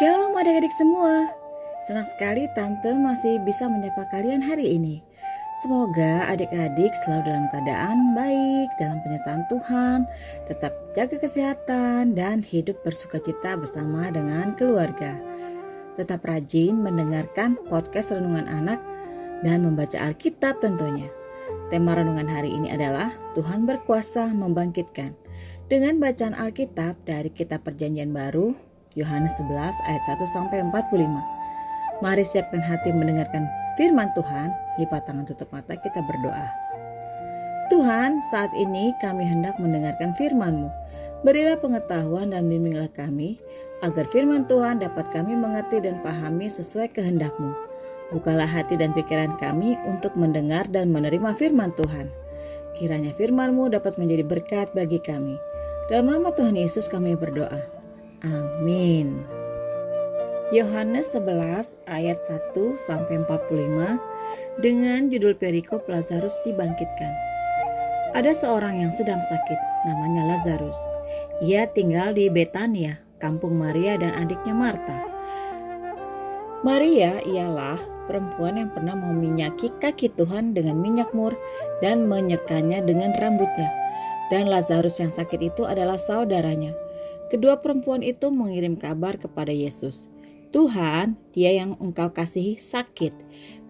Shalom adik-adik semua. Senang sekali Tante masih bisa menyapa kalian hari ini. Semoga adik-adik selalu dalam keadaan baik, dalam penyertaan Tuhan, tetap jaga kesehatan dan hidup bersukacita bersama dengan keluarga. Tetap rajin mendengarkan podcast Renungan Anak dan membaca Alkitab tentunya. Tema renungan hari ini adalah Tuhan berkuasa membangkitkan, dengan bacaan Alkitab dari Kitab Perjanjian Baru, Yohanes 11 ayat 1-45. Mari siapkan hati mendengarkan firman Tuhan. Lipat tangan, tutup mata, kita berdoa. Tuhan, saat ini kami hendak mendengarkan firman-Mu. Berilah pengetahuan dan bimbinglah kami, agar firman Tuhan dapat kami mengerti dan pahami sesuai kehendak-Mu. Bukalah hati dan pikiran kami untuk mendengar dan menerima firman Tuhan. Kiranya firman-Mu dapat menjadi berkat bagi kami. Dalam nama Tuhan Yesus kami berdoa. Amin. Yohanes 11 ayat 1-45 dengan judul perikop Lazarus dibangkitkan. Ada seorang yang sedang sakit, namanya Lazarus. Ia tinggal di Betania, kampung Maria dan adiknya Marta. Maria ialah perempuan yang pernah meminyaki kaki Tuhan dengan minyak mur dan menyekannya dengan rambutnya. Dan Lazarus yang sakit itu adalah saudaranya. Kedua perempuan itu mengirim kabar kepada Yesus, "Tuhan, dia yang engkau kasihi sakit."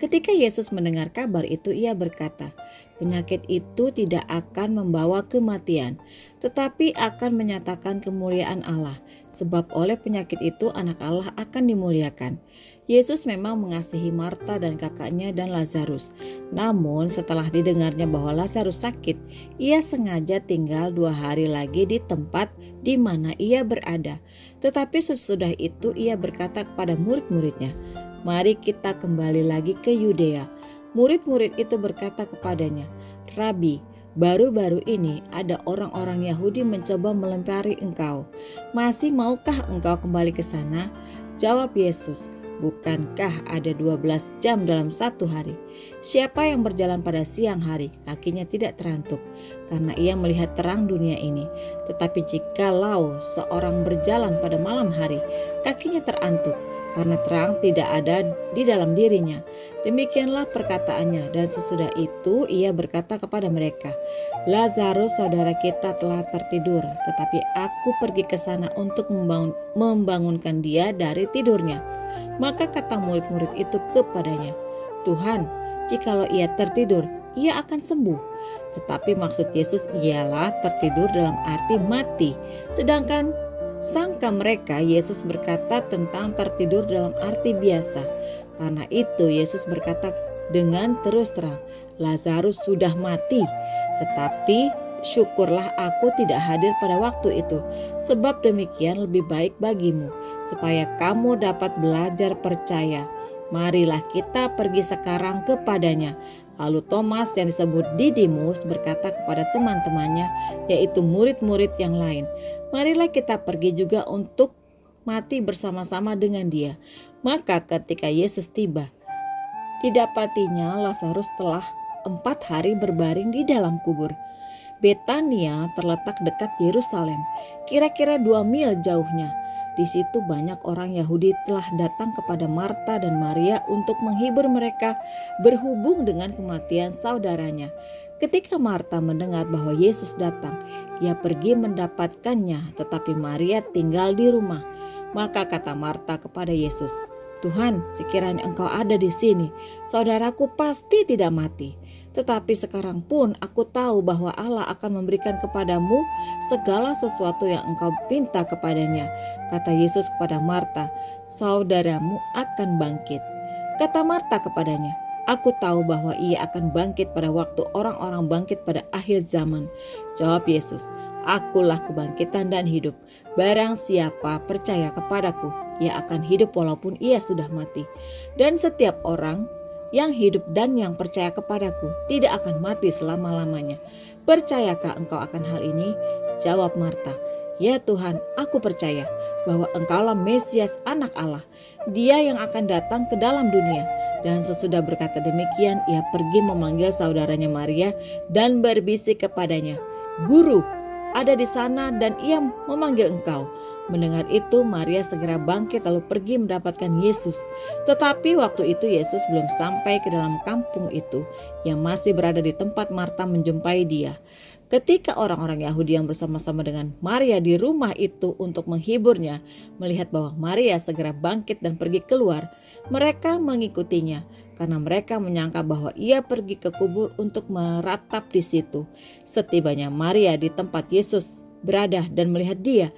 Ketika Yesus mendengar kabar itu, ia berkata, "Penyakit itu tidak akan membawa kematian, tetapi akan menyatakan kemuliaan Allah, sebab oleh penyakit itu anak Allah akan dimuliakan." Yesus memang mengasihi Marta dan kakaknya dan Lazarus. Namun setelah didengarnya bahwa Lazarus sakit, ia sengaja tinggal 2 hari lagi di tempat di mana ia berada. Tetapi sesudah itu ia berkata kepada murid-muridnya, "Mari kita kembali lagi ke Yudea." Murid-murid itu berkata kepadanya, "Rabi, baru-baru ini ada orang-orang Yahudi mencoba melempari engkau. Masih maukah engkau kembali ke sana?" Jawab Yesus, "Bukankah ada 12 jam dalam 1 hari? Siapa yang berjalan pada siang hari, kakinya tidak terantuk, karena ia melihat terang dunia ini. Tetapi jikalau seorang berjalan pada malam hari, kakinya terantuk, karena terang tidak ada di dalam dirinya." Demikianlah perkataannya, dan sesudah itu ia berkata kepada mereka, "Lazarus saudara kita telah tertidur, tetapi aku pergi ke sana untuk membangunkan dia dari tidurnya." Maka kata murid-murid itu kepadanya, "Tuhan, jikalau ia tertidur, ia akan sembuh." Tetapi maksud Yesus ialah tertidur dalam arti mati. Sedangkan sangka mereka Yesus berkata tentang tertidur dalam arti biasa. Karena itu Yesus berkata dengan terus terang, "Lazarus sudah mati." Tetapi syukurlah aku tidak hadir pada waktu itu, sebab demikian lebih baik bagimu, supaya kamu dapat belajar percaya. Marilah kita pergi sekarang kepadanya. Lalu Thomas yang disebut Didimus berkata kepada teman-temannya, yaitu murid-murid yang lain, "Marilah kita pergi juga untuk mati bersama-sama dengan dia." Maka ketika Yesus tiba, didapatinya Lazarus telah 4 hari berbaring di dalam kubur. Betania terletak dekat Yerusalem, kira-kira 2 mil jauhnya. Di situ banyak orang Yahudi telah datang kepada Marta dan Maria untuk menghibur mereka berhubung dengan kematian saudaranya. Ketika Marta mendengar bahwa Yesus datang, ia pergi mendapatkannya, tetapi Maria tinggal di rumah. Maka kata Marta kepada Yesus, "Tuhan, sekiranya engkau ada di sini, saudaraku pasti tidak mati. Tetapi sekarang pun aku tahu bahwa Allah akan memberikan kepadamu segala sesuatu yang engkau minta kepadanya." Kata Yesus kepada Marta, "Saudaramu akan bangkit." Kata Marta kepadanya, "Aku tahu bahwa ia akan bangkit pada waktu orang-orang bangkit pada akhir zaman." Jawab Yesus, "Akulah kebangkitan dan hidup. Barang siapa percaya kepadaku, ia akan hidup walaupun ia sudah mati. Dan setiap orang yang hidup dan yang percaya kepadaku tidak akan mati selama-lamanya. Percayakah engkau akan hal ini?" Jawab Marta, "Ya Tuhan, aku percaya bahwa engkaulah Mesias, anak Allah, dia yang akan datang ke dalam dunia." Dan sesudah berkata demikian, ia pergi memanggil saudaranya Maria dan berbisik kepadanya, "Guru, ada di sana dan ia memanggil engkau." Mendengar itu, Maria segera bangkit lalu pergi mendapatkan Yesus. Tetapi waktu itu Yesus belum sampai ke dalam kampung itu, yang masih berada di tempat Marta menjumpai dia. Ketika orang-orang Yahudi yang bersama-sama dengan Maria di rumah itu untuk menghiburnya, melihat bahwa Maria segera bangkit dan pergi keluar, mereka mengikutinya, karena mereka menyangka bahwa ia pergi ke kubur untuk meratap di situ. Setibanya Maria di tempat Yesus berada dan melihat dia,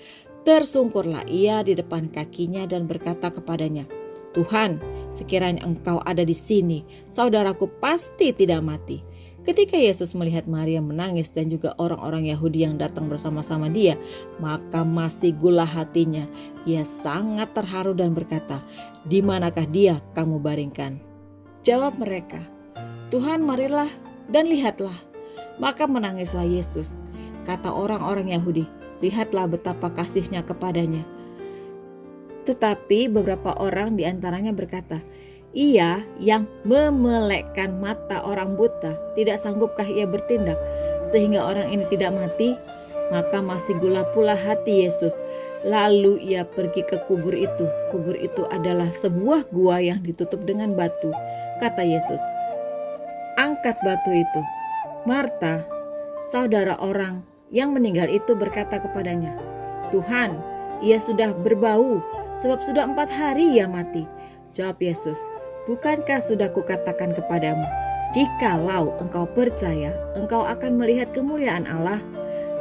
tersungkurlah ia di depan kakinya dan berkata kepadanya, "Tuhan, sekiranya engkau ada di sini, saudaraku pasti tidak mati." Ketika Yesus melihat Maria menangis dan juga orang-orang Yahudi yang datang bersama-sama dia, maka masih gula hatinya. Ia sangat terharu dan berkata, "Di manakah dia kamu baringkan?" Jawab mereka, "Tuhan, marilah dan lihatlah." Maka menangislah Yesus. Kata orang-orang Yahudi, "Lihatlah betapa kasihnya kepadanya." Tetapi beberapa orang di antaranya berkata, "Ia yang memelekkan mata orang buta, tidak sanggupkah ia bertindak sehingga orang ini tidak mati?" Maka masih gula pula hati Yesus. Lalu ia pergi ke kubur itu. Kubur itu adalah sebuah gua yang ditutup dengan batu. Kata Yesus, "Angkat batu itu." Marta, saudara orang yang meninggal itu, berkata kepadanya, "Tuhan, ia sudah berbau, sebab sudah 4 hari ia mati." Jawab Yesus, "Bukankah sudah kukatakan kepadamu, jikalau engkau percaya, engkau akan melihat kemuliaan Allah?"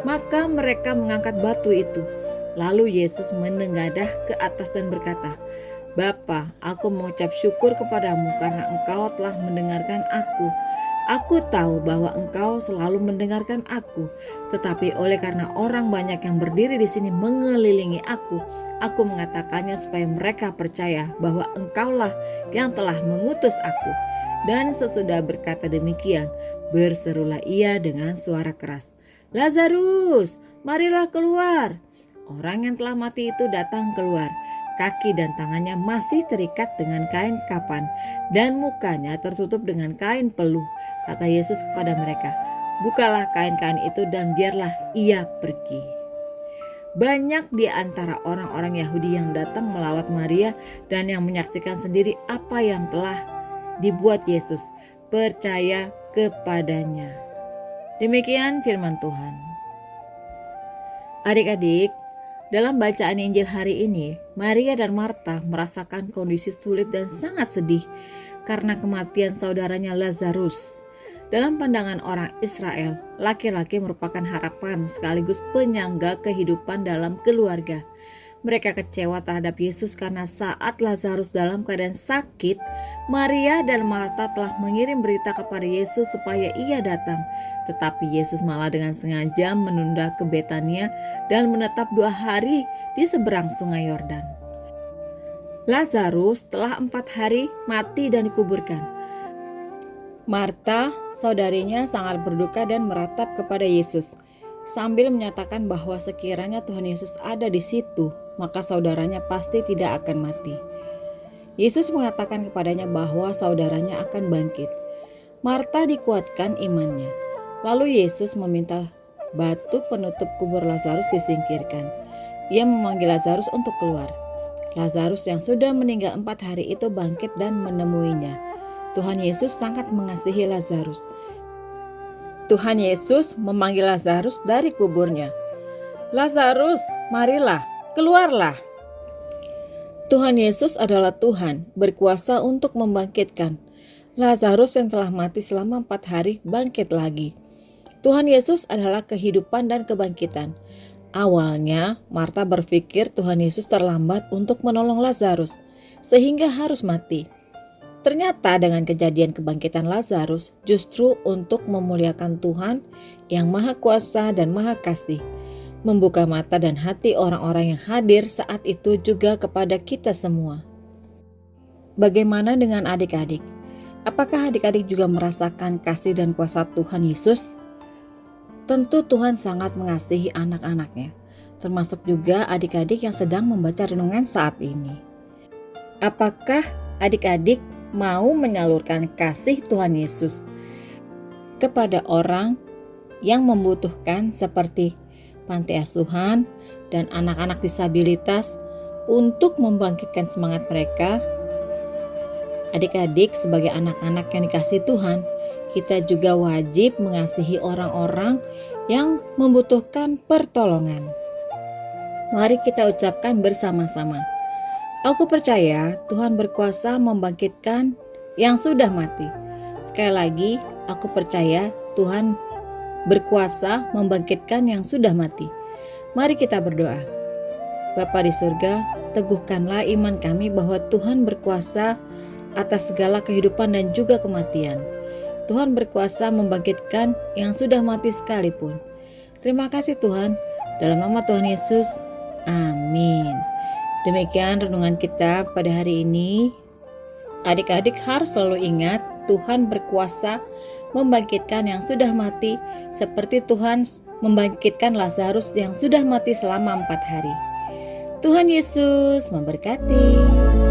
Maka mereka mengangkat batu itu. Lalu Yesus menengadah ke atas dan berkata, "Bapa, aku mengucap syukur kepadamu karena engkau telah mendengarkan aku. Aku tahu bahwa engkau selalu mendengarkan aku, tetapi oleh karena orang banyak yang berdiri di sini mengelilingi aku mengatakannya supaya mereka percaya bahwa engkaulah yang telah mengutus aku." Dan sesudah berkata demikian, berserulah ia dengan suara keras, "Lazarus, marilah keluar!" Orang yang telah mati itu datang keluar. Kaki dan tangannya masih terikat dengan kain kapan dan mukanya tertutup dengan kain peluh. Kata Yesus kepada mereka, "Bukalah kain-kain itu dan biarlah ia pergi." Banyak di antara orang-orang Yahudi yang datang melawat Maria dan yang menyaksikan sendiri apa yang telah dibuat Yesus, percaya kepadanya. Demikian firman Tuhan. Adik-adik, dalam bacaan Injil hari ini, Maria dan Marta merasakan kondisi sulit dan sangat sedih karena kematian saudaranya Lazarus. Dalam pandangan orang Israel, laki-laki merupakan harapan sekaligus penyangga kehidupan dalam keluarga. Mereka kecewa terhadap Yesus karena saat Lazarus dalam keadaan sakit, Maria dan Marta telah mengirim berita kepada Yesus supaya ia datang. Tetapi Yesus malah dengan sengaja menunda ke Betania dan menetap 2 hari di seberang Sungai Yordan. Lazarus telah 4 hari mati dan dikuburkan. Marta, saudarinya, sangat berduka dan meratap kepada Yesus, sambil menyatakan bahwa sekiranya Tuhan Yesus ada di situ, maka saudaranya pasti tidak akan mati. Yesus mengatakan kepadanya bahwa saudaranya akan bangkit. Marta dikuatkan imannya. Lalu Yesus meminta batu penutup kubur Lazarus disingkirkan. Ia memanggil Lazarus untuk keluar. Lazarus yang sudah meninggal 4 hari itu bangkit dan menemuinya. Tuhan Yesus sangat mengasihi Lazarus. Tuhan Yesus memanggil Lazarus dari kuburnya. "Lazarus, marilah, keluarlah." Tuhan Yesus adalah Tuhan, berkuasa untuk membangkitkan. Lazarus yang telah mati selama 4 hari bangkit lagi. Tuhan Yesus adalah kehidupan dan kebangkitan. Awalnya, Marta berpikir Tuhan Yesus terlambat untuk menolong Lazarus, sehingga harus mati. Ternyata dengan kejadian kebangkitan Lazarus, justru untuk memuliakan Tuhan yang Maha Kuasa dan Maha Kasih, membuka mata dan hati orang-orang yang hadir saat itu juga kepada kita semua. Bagaimana dengan adik-adik? Apakah adik-adik juga merasakan kasih dan kuasa Tuhan Yesus? Tentu Tuhan sangat mengasihi anak-anaknya, termasuk juga adik-adik yang sedang membaca renungan saat ini. Apakah adik-adik mau menyalurkan kasih Tuhan Yesus kepada orang yang membutuhkan seperti panti asuhan dan anak-anak disabilitas untuk membangkitkan semangat mereka. Adik-adik, sebagai anak-anak yang dikasihi Tuhan, kita juga wajib mengasihi orang-orang yang membutuhkan pertolongan. Mari kita ucapkan bersama-sama. Aku percaya Tuhan berkuasa membangkitkan yang sudah mati. Sekali lagi, aku percaya Tuhan berkuasa membangkitkan yang sudah mati. Mari kita berdoa. Bapa di surga, teguhkanlah iman kami bahwa Tuhan berkuasa atas segala kehidupan dan juga kematian. Tuhan berkuasa membangkitkan yang sudah mati sekalipun. Terima kasih Tuhan, dalam nama Tuhan Yesus, amin. Demikian renungan kita pada hari ini. Adik-adik harus selalu ingat, Tuhan berkuasa membangkitkan yang sudah mati, seperti Tuhan membangkitkan Lazarus yang sudah mati selama 4 hari. Tuhan Yesus memberkati.